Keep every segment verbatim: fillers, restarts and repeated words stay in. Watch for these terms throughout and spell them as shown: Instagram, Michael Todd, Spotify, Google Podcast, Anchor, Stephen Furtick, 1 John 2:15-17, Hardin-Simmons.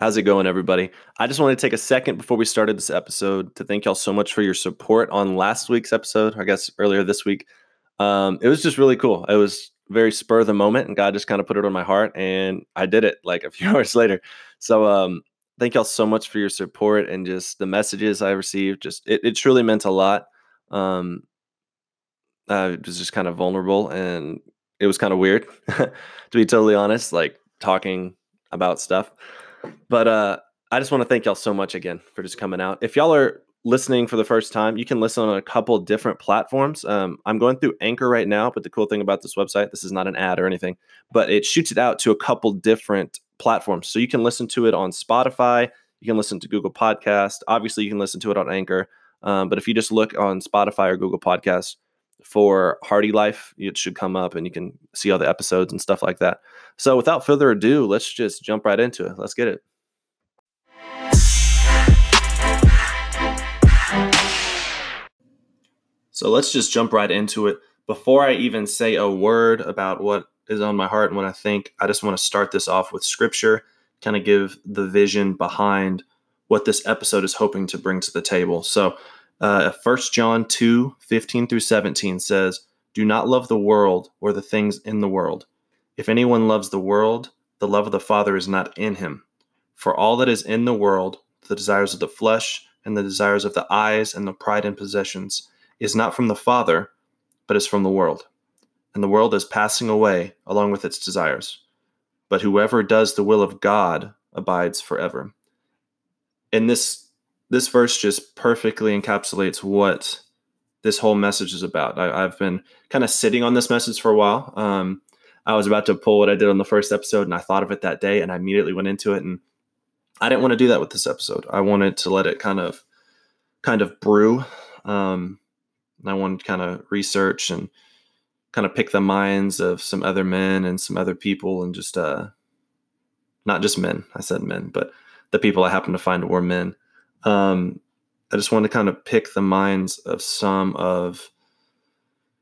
How's it going, everybody? I just want to take a second before we started this episode to thank y'all so much for your support on last week's episode, I guess earlier this week. Um, it was just really cool. It was very spur of the moment, and God just kind of put it on my heart, and I did it like a few hours later. So um, thank y'all so much for your support and just the messages I received. Just It, it truly meant a lot. Um, I was just kind of vulnerable, and it was kind of weird, to be totally honest, like talking about stuff. But uh, I just want to thank y'all so much again for just coming out. If y'all are listening for the first time, you can listen on a couple different platforms. Um, I'm going through Anchor right now, but the cool thing about this website, this is not an ad or anything, but it shoots it out to a couple different platforms. So you can listen to it on Spotify. You can listen to Google Podcast. Obviously, you can listen to it on Anchor. Um, but if you just look on Spotify or Google Podcast for Hardy Life, it should come up and you can see all the episodes and stuff like that. So without further ado, let's just jump right into it. Let's get it. So let's just jump right into it. Before I even say a word about what is on my heart and what I think, I just want to start this off with scripture, kind of give the vision behind what this episode is hoping to bring to the table. So Uh, First John two fifteen through seventeen says, "Do not love the world or the things in the world. If anyone loves the world, the love of the Father is not in him. For all that is in the world, the desires of the flesh and the desires of the eyes and the pride in possessions, is not from the Father, but is from the world. And the world is passing away along with its desires. But whoever does the will of God abides forever." In this This verse just perfectly encapsulates what this whole message is about. I, I've been kind of sitting on this message for a while. Um, I was about to pull what I did on the first episode, and I thought of it that day, and I immediately went into it. And I didn't want to do that with this episode. I wanted to let it kind of, kind of brew. Um, and I wanted to kind of research and kind of pick the minds of some other men and some other people, and just uh, not just men. I said men, but the people I happened to find were men. Um, I just wanted to kind of pick the minds of some of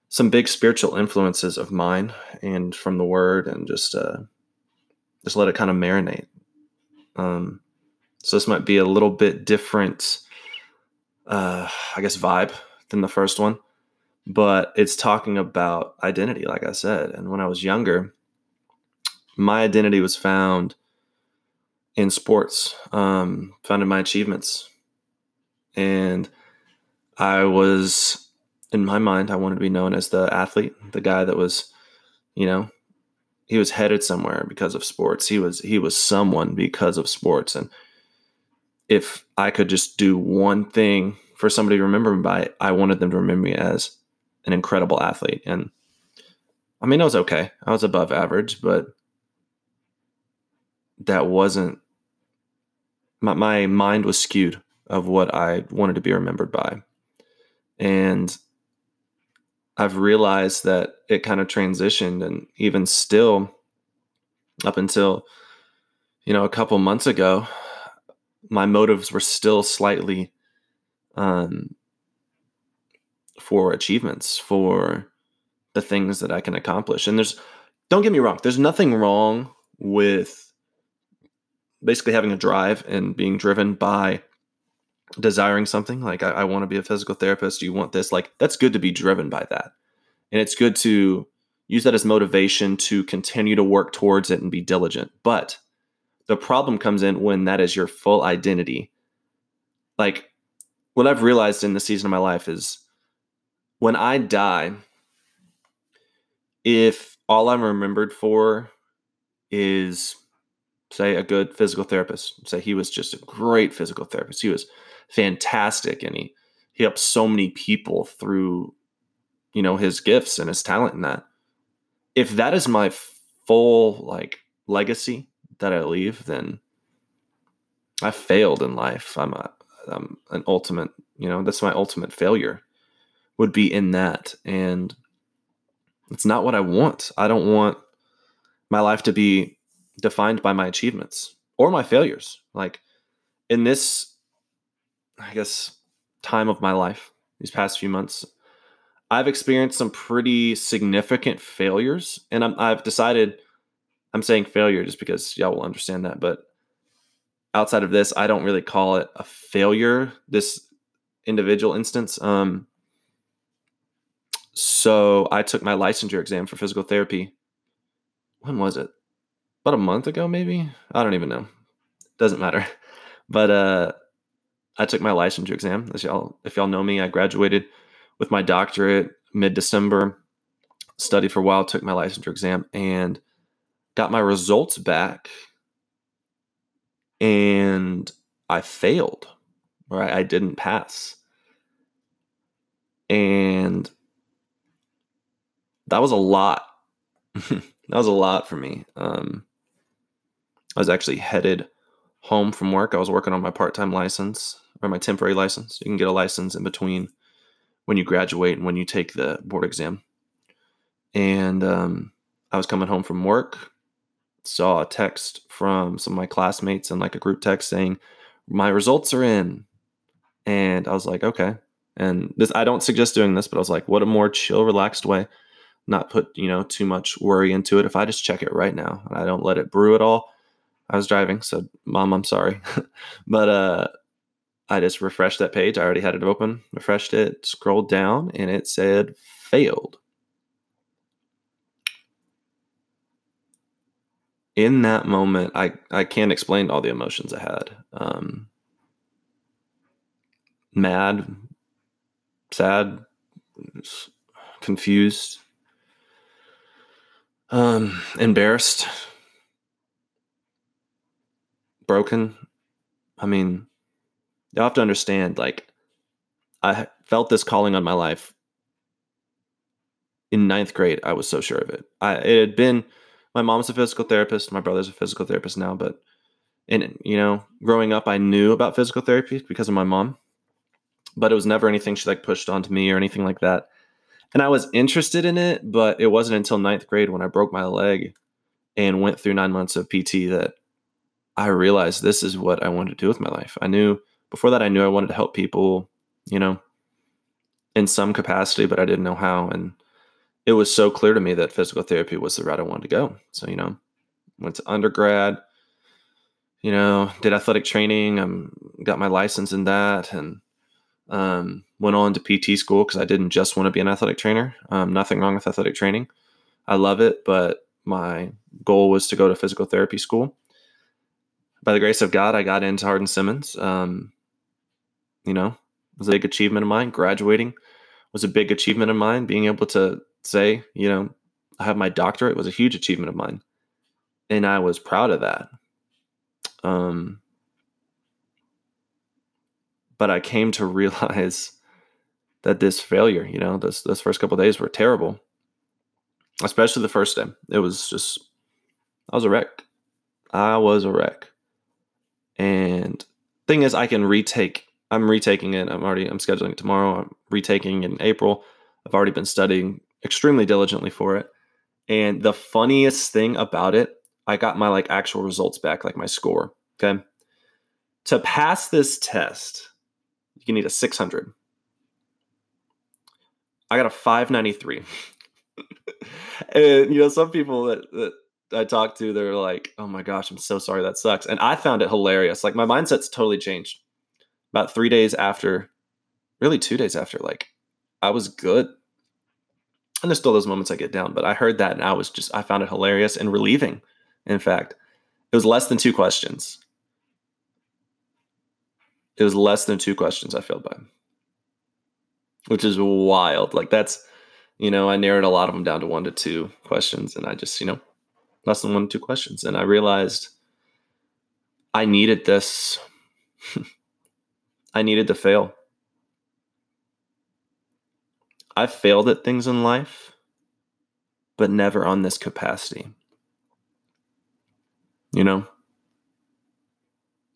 some big spiritual influences of mine and from the word, and just, uh, just let it kind of marinate. Um, so this might be a little bit different, uh, I guess, vibe than the first one, but it's talking about identity, like I said. And when I was younger, my identity was found in sports, um, found in my achievements. And I was, in my mind, I wanted to be known as the athlete, the guy that was, you know, he was headed somewhere because of sports. He was, he was someone because of sports. And if I could just do one thing for somebody to remember me by, I wanted them to remember me as an incredible athlete. And I mean, I was okay. I was above average, but that wasn't, My, my mind was skewed of what I wanted to be remembered by. And I've realized that it kind of transitioned, and even still up until, you know, a couple months ago, my motives were still slightly um, for achievements, for the things that I can accomplish. And there's, don't get me wrong, there's nothing wrong with basically having a drive and being driven by desiring something. Like, I, I want to be a physical therapist. You want this, like, that's good to be driven by that. And it's good to use that as motivation to continue to work towards it and be diligent. But the problem comes in when that is your full identity. Like, what I've realized in this season of my life is when I die, if all I'm remembered for is, say, a good physical therapist. Say he was just a great physical therapist. He was fantastic, and he, he helped so many people through, you know, his gifts and his talent in that. If that is my full, like, legacy that I leave, then I failed in life. I'm a, I'm an ultimate, you know, that's my ultimate failure would be in that. And it's not what I want. I don't want my life to be defined by my achievements or my failures. Like, in this, I guess, time of my life, these past few months, I've experienced some pretty significant failures. And I'm, I've decided, I'm saying failure just because y'all will understand that, but outside of this, I don't really call it a failure, this individual instance. Um, so I took my licensure exam for physical therapy. When was it? About a month ago, maybe? I don't even know. Doesn't matter. But uh, I took my licensure exam. As y'all, if y'all know me, I graduated with my doctorate mid-December, studied for a while, took my licensure exam, and got my results back, and I failed, right? I didn't pass. And that was a lot. That was a lot for me. Um, I was actually headed home from work. I was working on my part-time license, or my temporary license. You can get a license in between when you graduate and when you take the board exam. And um, I was coming home from work, saw a text from some of my classmates in like a group text saying, my results are in. And I was like, okay. And this, I don't suggest doing this, but I was like, what a more chill, relaxed way, not put, you know, too much worry into it. If I just check it right now and I don't let it brew at all. I was driving, so mom, I'm sorry. But uh, I just refreshed that page. I already had it open, refreshed it, scrolled down, and it said failed. In that moment, I, I can't explain all the emotions I had. Um, mad, sad, confused, um, embarrassed, broken. I mean, you have to understand, like, I felt this calling on my life. In ninth grade, I was so sure of it. I it had been... My mom's a physical therapist. My brother's a physical therapist now. But, and you know, growing up, I knew about physical therapy because of my mom. But it was never anything she like pushed onto me or anything like that. And I was interested in it, but it wasn't until ninth grade when I broke my leg and went through nine months of P T that I realized this is what I wanted to do with my life. I knew, before that, I knew I wanted to help people, you know, in some capacity, but I didn't know how. And it was so clear to me that physical therapy was the route I wanted to go. So, you know, went to undergrad, you know, did athletic training, um, got my license in that, and um, went on to P T school because I didn't just want to be an athletic trainer. Um, nothing wrong with athletic training. I love it, but my goal was to go to physical therapy school. By the grace of God, I got into Hardin-Simmons. Um, you know, it was a big achievement of mine. Graduating was a big achievement of mine. Being able to say, you know, I have my doctorate was a huge achievement of mine. And I was proud of that. Um, but I came to realize that this failure, you know, those, those first couple of days were terrible. Especially the first day. It was just, I was a wreck. I was a wreck. And thing is, I can retake. I'm retaking it. I'm already, I'm scheduling it tomorrow. I'm retaking it in April. I've already been studying extremely diligently for it. And the funniest thing about it, I got my like actual results back, like my score. Okay. To pass this test, you need a six hundred. I got a five ninety-three. And you know, some people that, that I talk to, they're like, oh my gosh, I'm so sorry. That sucks. And I found it hilarious. Like my mindset's totally changed about three days after, really two days after, like I was good. And there's still those moments I get down, but I heard that and I was just, I found it hilarious and relieving. In fact, it was less than two questions. It was less than two questions I failed by, which is wild. Like that's, you know, I narrowed a lot of them down to one to two questions and I just, you know, less than one to two questions. And I realized I needed this. I needed to fail. I've failed at things in life, but never on this capacity. You know?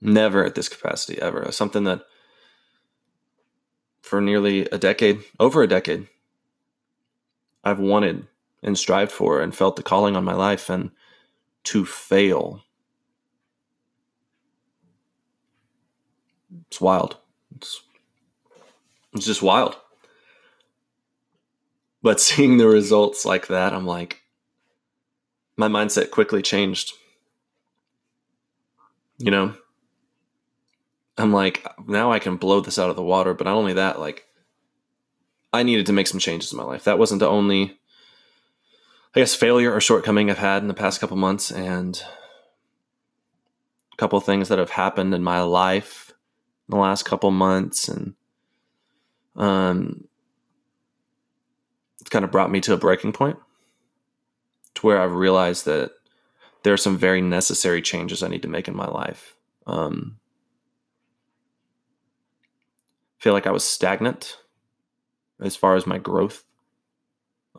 Never at this capacity, ever. Something that for nearly a decade, over a decade, I've wanted and strived for and felt the calling on my life, and to fail. It's wild. It's, it's just wild. But seeing the results like that, I'm like, my mindset quickly changed. You know, I'm like, now I can blow this out of the water. But not only that, like, I needed to make some changes in my life. That wasn't the only, I guess, failure or shortcoming I've had in the past couple months, and a couple of things that have happened in my life in the last couple months. And um, it's kind of brought me to a breaking point to where I've realized that there are some very necessary changes I need to make in my life. Um, I feel like I was stagnant as far as my growth.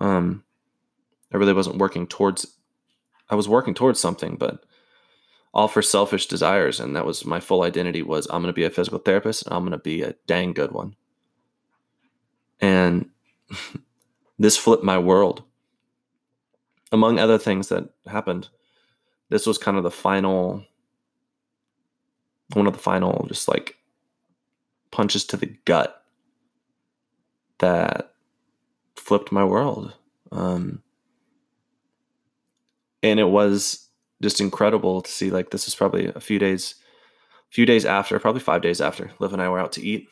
Um, I really wasn't working towards, I was working towards something, but all for selfish desires. And that was my full identity, was I'm going to be a physical therapist, and I'm going to be a dang good one. And this flipped my world. Among other things that happened, this was kind of the final, one of the final just like punches to the gut that flipped my world. Um, and it was just incredible to see, like, this is probably a few days, few days after, probably five days after, Liv and I were out to eat,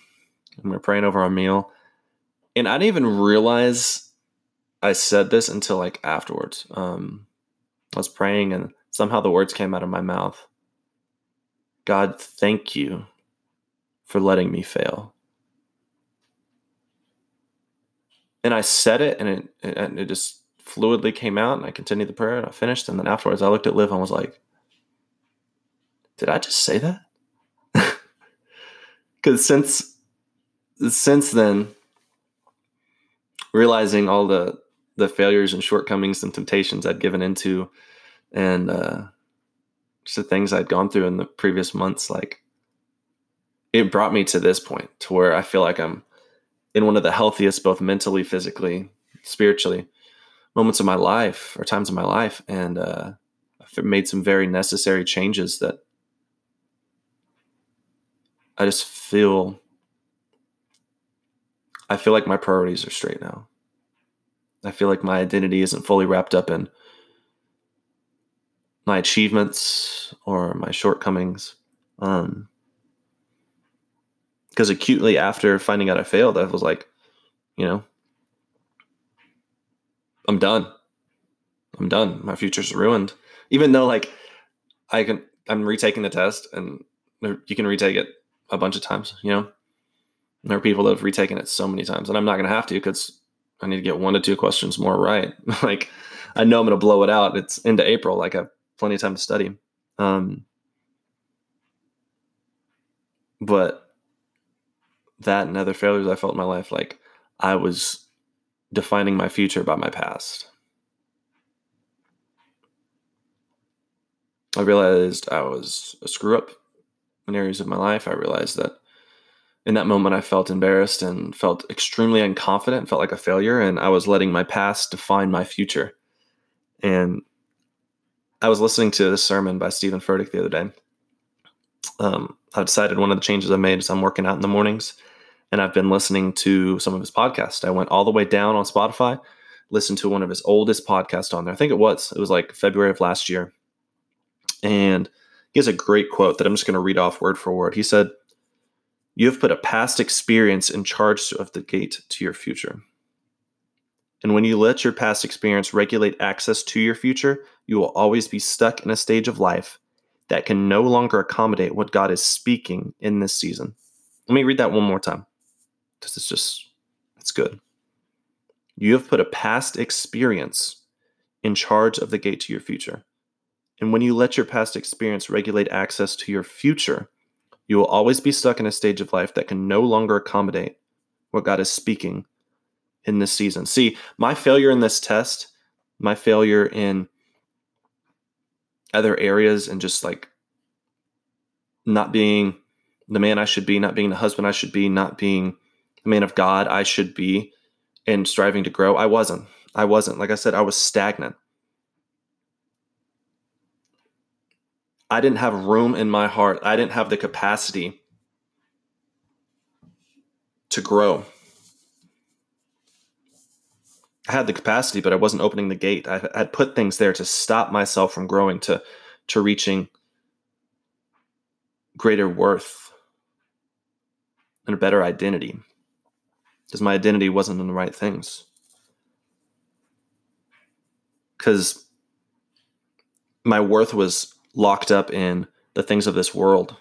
and we were praying over our meal. And I didn't even realize I said this until like afterwards. Um, I was praying, and somehow the words came out of my mouth. God, thank you for letting me fail. And I said it, and it, it, it just fluidly came out, and I continued the prayer, and I finished. And then afterwards I looked at Liv and was like, did I just say that? Because since, since then, realizing all the, the failures and shortcomings and temptations I'd given into, and uh, just the things I'd gone through in the previous months, like, it brought me to this point to where I feel like I'm in one of the healthiest, both mentally, physically, spiritually, moments of my life, or times of my life. And uh, I've made some very necessary changes that I just feel, I feel like my priorities are straight now. I feel like my identity isn't fully wrapped up in my achievements or my shortcomings. Um, because acutely after finding out I failed, I was like, you know, I'm done. I'm done. My future's ruined. Even though, like, I can, I'm retaking the test, and you can retake it a bunch of times, you know? There are people that have retaken it so many times, and I'm not going to have to, because I need to get one to two questions more right. Like, I know I'm going to blow it out. It's into April. Like, I have plenty of time to study. Um, but that and other failures I felt in my life, like, I was defining my future by my past. I realized I was a screw up in areas of my life. I realized that in that moment, I felt embarrassed and felt extremely unconfident, felt like a failure, and I was letting my past define my future. And I was listening to this sermon by Stephen Furtick the other day. Um, I decided one of the changes I made is I'm working out in the mornings, and I've been listening to some of his podcasts. I went all the way down on Spotify, listened to one of his oldest podcasts on there. I think it was. It was like February of last year. And he has a great quote that I'm just going to read off word for word. He said, "You have put a past experience in charge of the gate to your future. And when you let your past experience regulate access to your future, you will always be stuck in a stage of life that can no longer accommodate what God is speaking in this season." Let me read that one more time, because it's just, it's good. "You have put a past experience in charge of the gate to your future. And when you let your past experience regulate access to your future, you will always be stuck in a stage of life that can no longer accommodate what God is speaking in this season." See, my failure in this test, my failure in other areas, and just like not being the man I should be, not being the husband I should be, not being the man of God I should be, and striving to grow, I wasn't. I wasn't. Like I said, I was stagnant. I didn't have room in my heart. I didn't have the capacity to grow. I had the capacity, but I wasn't opening the gate. I had put things there to stop myself from growing, to, to reaching greater worth and a better identity, because my identity wasn't in the right things. Because my worth was locked up in the things of this world.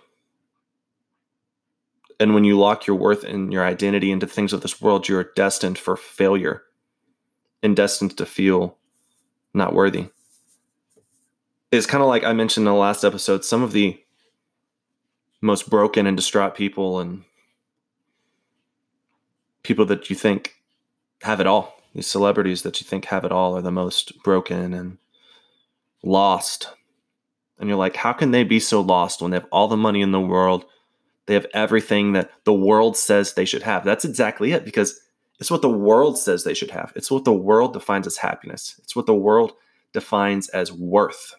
And when you lock your worth and your identity into things of this world, you're destined for failure and destined to feel not worthy. It's kind of like I mentioned in the last episode, some of the most broken and distraught people and people that you think have it all, these celebrities that you think have it all, are the most broken and lost. And you're like, how can they be so lost when they have all the money in the world? They have everything that the world says they should have. That's exactly it, because it's what the world says they should have. It's what the world defines as happiness. It's what the world defines as worth.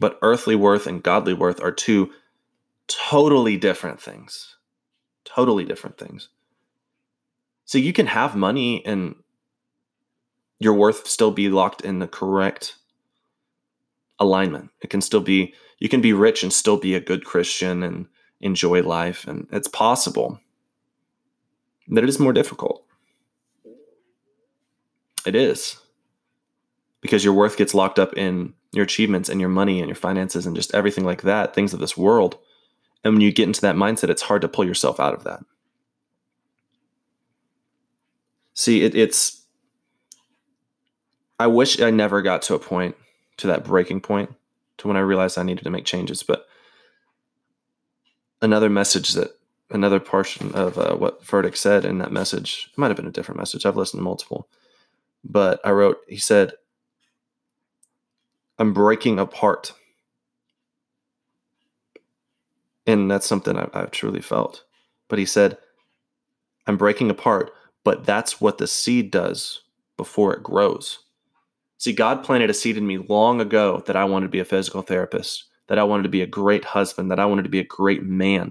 But earthly worth and godly worth are two totally different things. Totally different things. So you can have money and your worth still be locked in the correct alignment. It can still be, you can be rich and still be a good Christian and enjoy life. And it's possible that it is more difficult. It is. Because your worth gets locked up in your achievements and your money and your finances and just everything like that, things of this world. And when you get into that mindset, it's hard to pull yourself out of that. See, it, it's, I wish I never got to a point, to that breaking point, to when I realized I needed to make changes. But another message that, another portion of uh, what Furtick said in that message, it might have been a different message. I've listened to multiple. But I wrote, he said, I'm breaking apart. And that's something I, I've truly felt. But he said, I'm breaking apart, but that's what the seed does before it grows. See, God planted a seed in me long ago that I wanted to be a physical therapist, that I wanted to be a great husband, that I wanted to be a great man.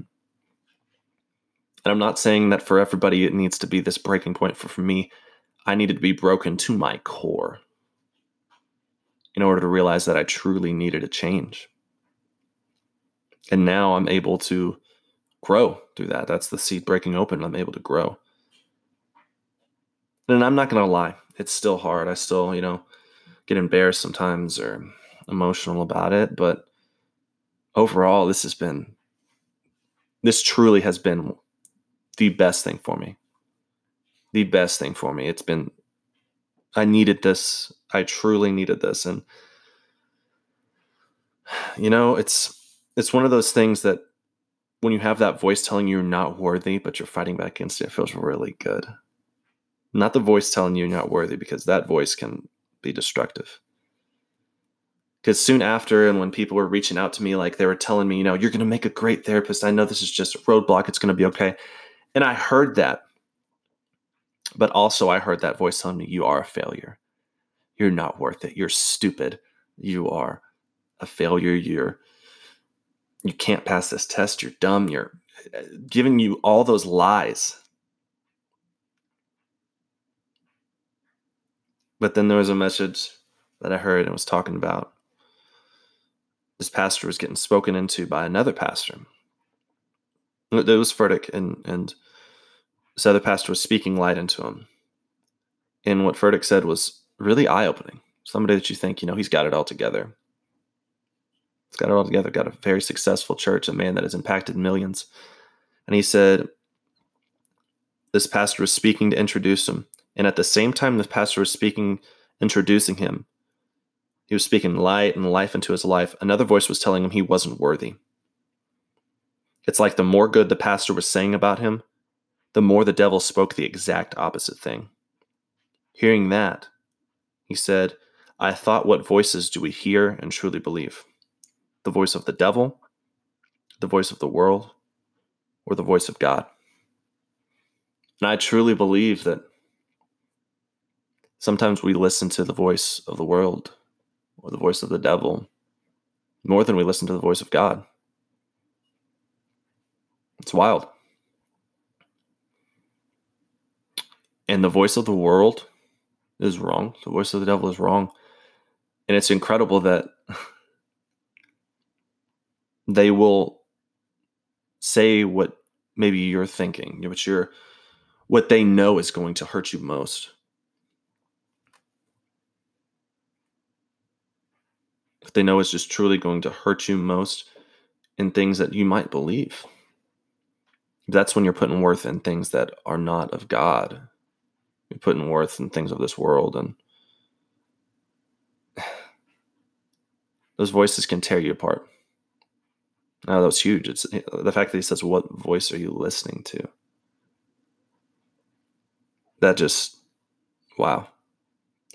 And I'm not saying that for everybody it needs to be this breaking point. For, for me, I needed to be broken to my core in order to realize that I truly needed a change. And now I'm able to grow through that. That's the seed breaking open. I'm able to grow. And I'm not going to lie. It's still hard. I still, you know, get embarrassed sometimes or emotional about it. But overall, this has been, this truly has been the best thing for me. The best thing for me. It's been, I needed this. I truly needed this. And, you know, it's, it's one of those things that when you have that voice telling you you're not worthy, but you're fighting back against it, it feels really good. Not the voice telling you you're not worthy, because that voice can be destructive. Because soon after, and when people were reaching out to me, like they were telling me, you know, you're going to make a great therapist. I know this is just a roadblock. It's going to be okay. And I heard that. But also I heard that voice telling me, you are a failure. You're not worth it. You're stupid. You are a failure. You're, you can't pass this test. You're dumb. You're giving you all those lies. But then there was a message that I heard and was talking about. This pastor was getting spoken into by another pastor. It was Furtick, and, and this other pastor was speaking light into him. And what Furtick said was really eye-opening. Somebody that you think, you know, he's got it all together. He's got it all together, got a very successful church, a man that has impacted millions. And he said, this pastor was speaking to introduce him. And at the same time the pastor was speaking, introducing him, he was speaking light and life into his life. Another voice was telling him he wasn't worthy. It's like the more good the pastor was saying about him, the more the devil spoke the exact opposite thing. Hearing that, he said, I thought, what voices do we hear and truly believe? The voice of the devil, the voice of the world, or the voice of God? And I truly believe that sometimes we listen to the voice of the world or the voice of the devil more than we listen to the voice of God. It's wild. And the voice of the world is wrong. The voice of the devil is wrong. And it's incredible that they will say what maybe you're thinking, what you're, what they know is going to hurt you most. What they know is just truly going to hurt you most in things that you might believe. That's when you're putting worth in things that are not of God. You're putting worth in things of this world, and those voices can tear you apart. Now, that was huge. It's the fact that he says, what voice are you listening to? That just, wow.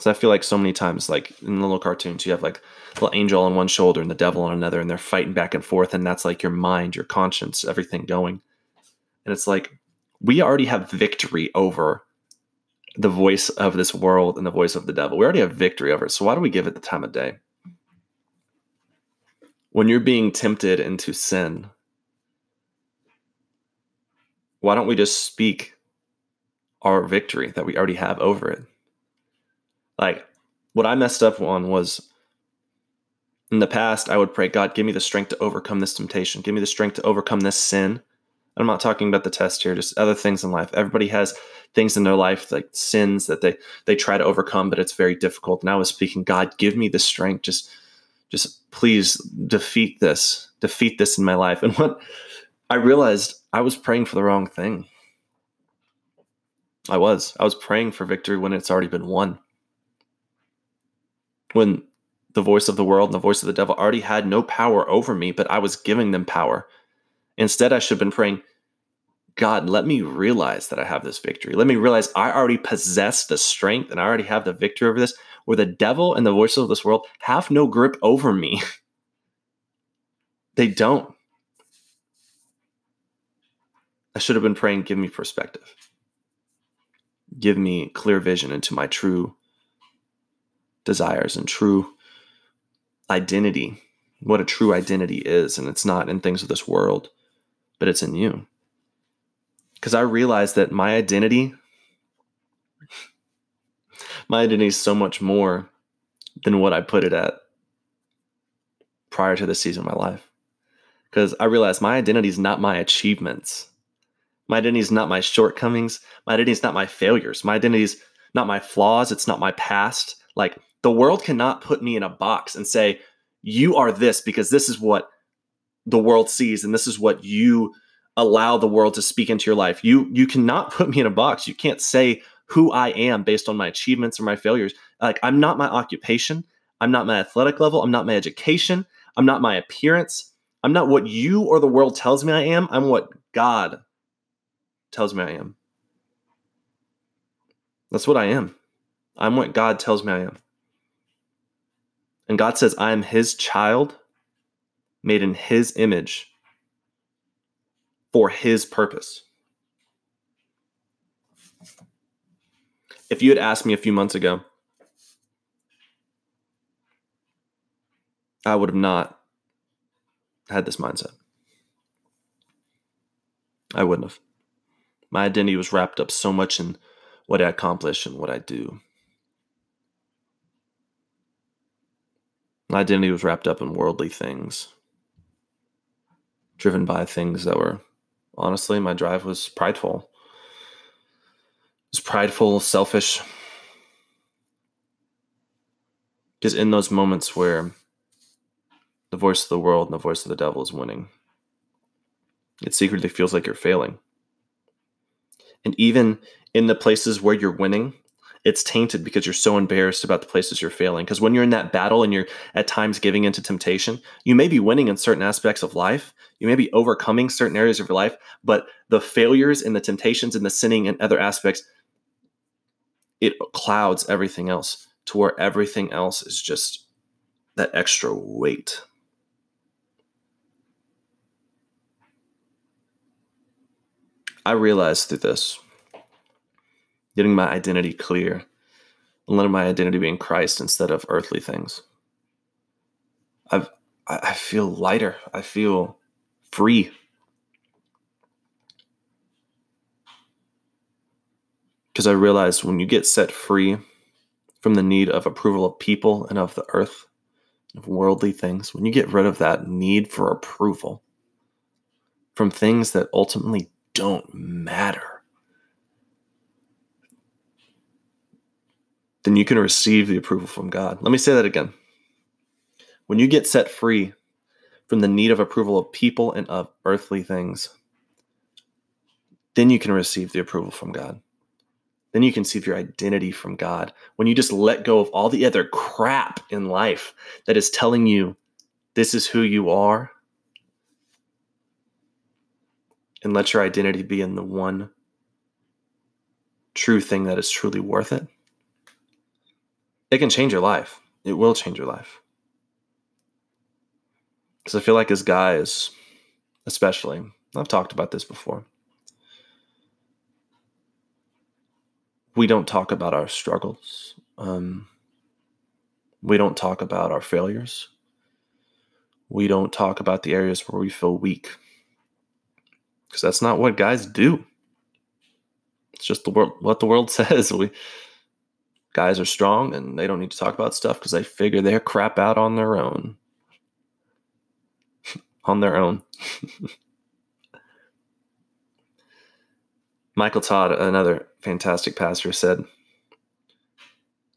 So I feel like so many times, like in the little cartoons, you have like a little angel on one shoulder and the devil on another, and they're fighting back and forth. And that's like your mind, your conscience, everything going. And it's like, we already have victory over the voice of this world and the voice of the devil. We already have victory over it. So why do we give it the time of day? When you're being tempted into sin, why don't we just speak our victory that we already have over it? Like, what I messed up on was, in the past, I would pray, God, give me the strength to overcome this temptation. Give me the strength to overcome this sin. I'm not talking about the test here, just other things in life. Everybody has things in their life, like sins that they, they try to overcome, but it's very difficult. And I was speaking, God, give me the strength, just Just please defeat this, defeat this in my life. And what I realized, I was praying for the wrong thing. I was. I was praying for victory when it's already been won. When the voice of the world and the voice of the devil already had no power over me, but I was giving them power. Instead, I should have been praying, God, let me realize that I have this victory. Let me realize I already possess the strength and I already have the victory over this, where the devil and the voices of this world have no grip over me. They don't. I should have been praying, give me perspective. Give me clear vision into my true desires and true identity, what a true identity is. And it's not in things of this world, but it's in you. Because I realized that my identity, my identity is so much more than what I put it at prior to this season of my life. Because I realized my identity is not my achievements. My identity is not my shortcomings. My identity is not my failures. My identity is not my flaws. It's not my past. Like, the world cannot put me in a box and say, you are this because this is what the world sees and this is what you allow the world to speak into your life. You you cannot put me in a box. You can't say who I am based on my achievements or my failures. Like, I'm not my occupation. I'm not my athletic level. I'm not my education. I'm not my appearance. I'm not what you or the world tells me I am. I'm what God tells me I am. That's what I am. I'm what God tells me I am. And God says, I am his child, made in his image, for his purpose. If you had asked me a few months ago, I would have not had this mindset. I wouldn't have. My identity was wrapped up so much in what I accomplish and what I do. My identity was wrapped up in worldly things, driven by things that were, honestly, my drive was prideful. It was prideful, selfish. Because in those moments where the voice of the world and the voice of the devil is winning, it secretly feels like you're failing. And even in the places where you're winning, it's tainted because you're so embarrassed about the places you're failing. Because when you're in that battle and you're at times giving into temptation, you may be winning in certain aspects of life. You may be overcoming certain areas of your life, but the failures and the temptations and the sinning and other aspects, it clouds everything else to where everything else is just that extra weight. I realized through this, getting my identity clear, and letting my identity be in Christ instead of earthly things, I've, I feel lighter. I feel free. Because I realized when you get set free from the need of approval of people and of the earth, of worldly things, when you get rid of that need for approval, from things that ultimately don't matter, then you can receive the approval from God. Let me say that again. When you get set free from the need of approval of people and of earthly things, then you can receive the approval from God. Then you can see your identity from God. When you just let go of all the other crap in life that is telling you this is who you are, and let your identity be in the one true thing that is truly worth it, it can change your life. It will change your life. Because I feel like as guys, especially, I've talked about this before, we don't talk about our struggles. Um, we don't talk about our failures. We don't talk about the areas where we feel weak. Because that's not what guys do. It's just the world, what the world says. We guys are strong and they don't need to talk about stuff because they figure their crap out on their own. on their own. Michael Todd, another fantastic pastor, said,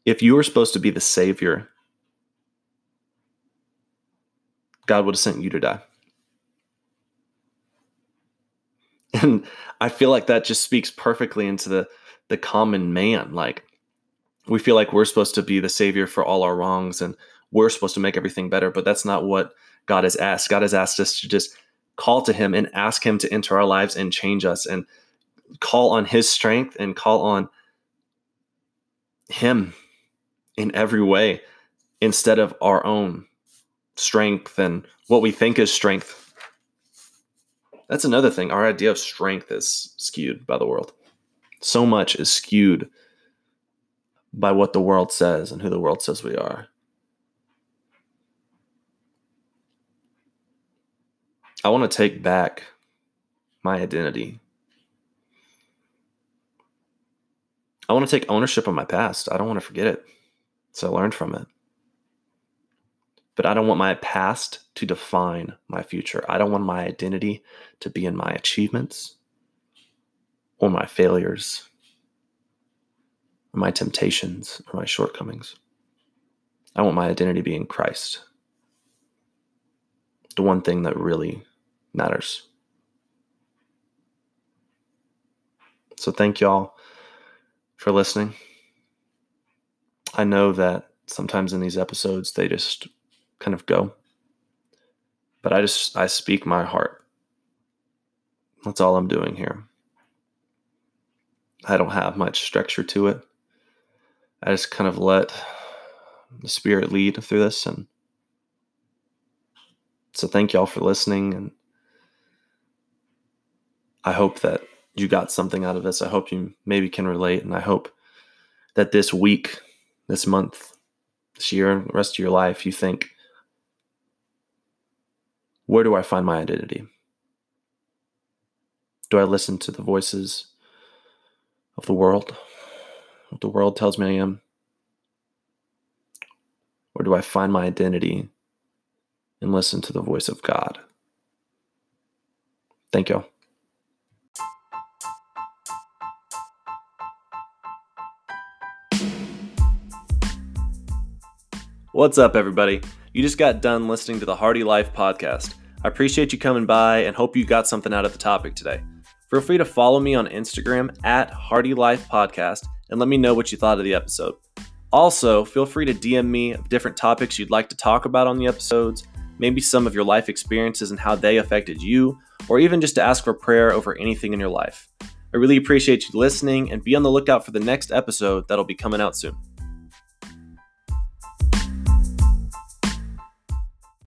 if you were supposed to be the savior, God would have sent you to die. And I feel like that just speaks perfectly into the, the common man. Like, we feel like we're supposed to be the savior for all our wrongs and we're supposed to make everything better, but that's not what God has asked. God has asked us to just call to him and ask him to enter our lives and change us and call on his strength and call on him in every way instead of our own strength and what we think is strength. That's another thing. Our idea of strength is skewed by the world. So much is skewed by what the world says and who the world says we are. I want to take back my identity. I want to take ownership of my past. I don't want to forget it. So I learned from it. But I don't want my past to define my future. I don't want my identity to be in my achievements or my failures or my temptations or my shortcomings. I want my identity to be in Christ. The one thing that really matters. So thank y'all for listening. I know that sometimes in these episodes, they just kind of go, but I just, I speak my heart. That's all I'm doing here. I don't have much structure to it. I just kind of let the Spirit lead through this. And so thank y'all for listening. And I hope that you got something out of this. I hope you maybe can relate. And I hope that this week, this month, this year, and the rest of your life, you think, where do I find my identity? Do I listen to the voices of the world, what the world tells me I am? Or do I find my identity and listen to the voice of God? Thank y'all. What's up, everybody? You just got done listening to the Hardy Life podcast. I appreciate you coming by and hope you got something out of the topic today. Feel free to follow me on Instagram at Hardy Life Podcast and let me know what you thought of the episode. Also, feel free to D M me of different topics you'd like to talk about on the episodes, maybe some of your life experiences and how they affected you, or even just to ask for prayer over anything in your life. I really appreciate you listening and be on the lookout for the next episode that'll be coming out soon.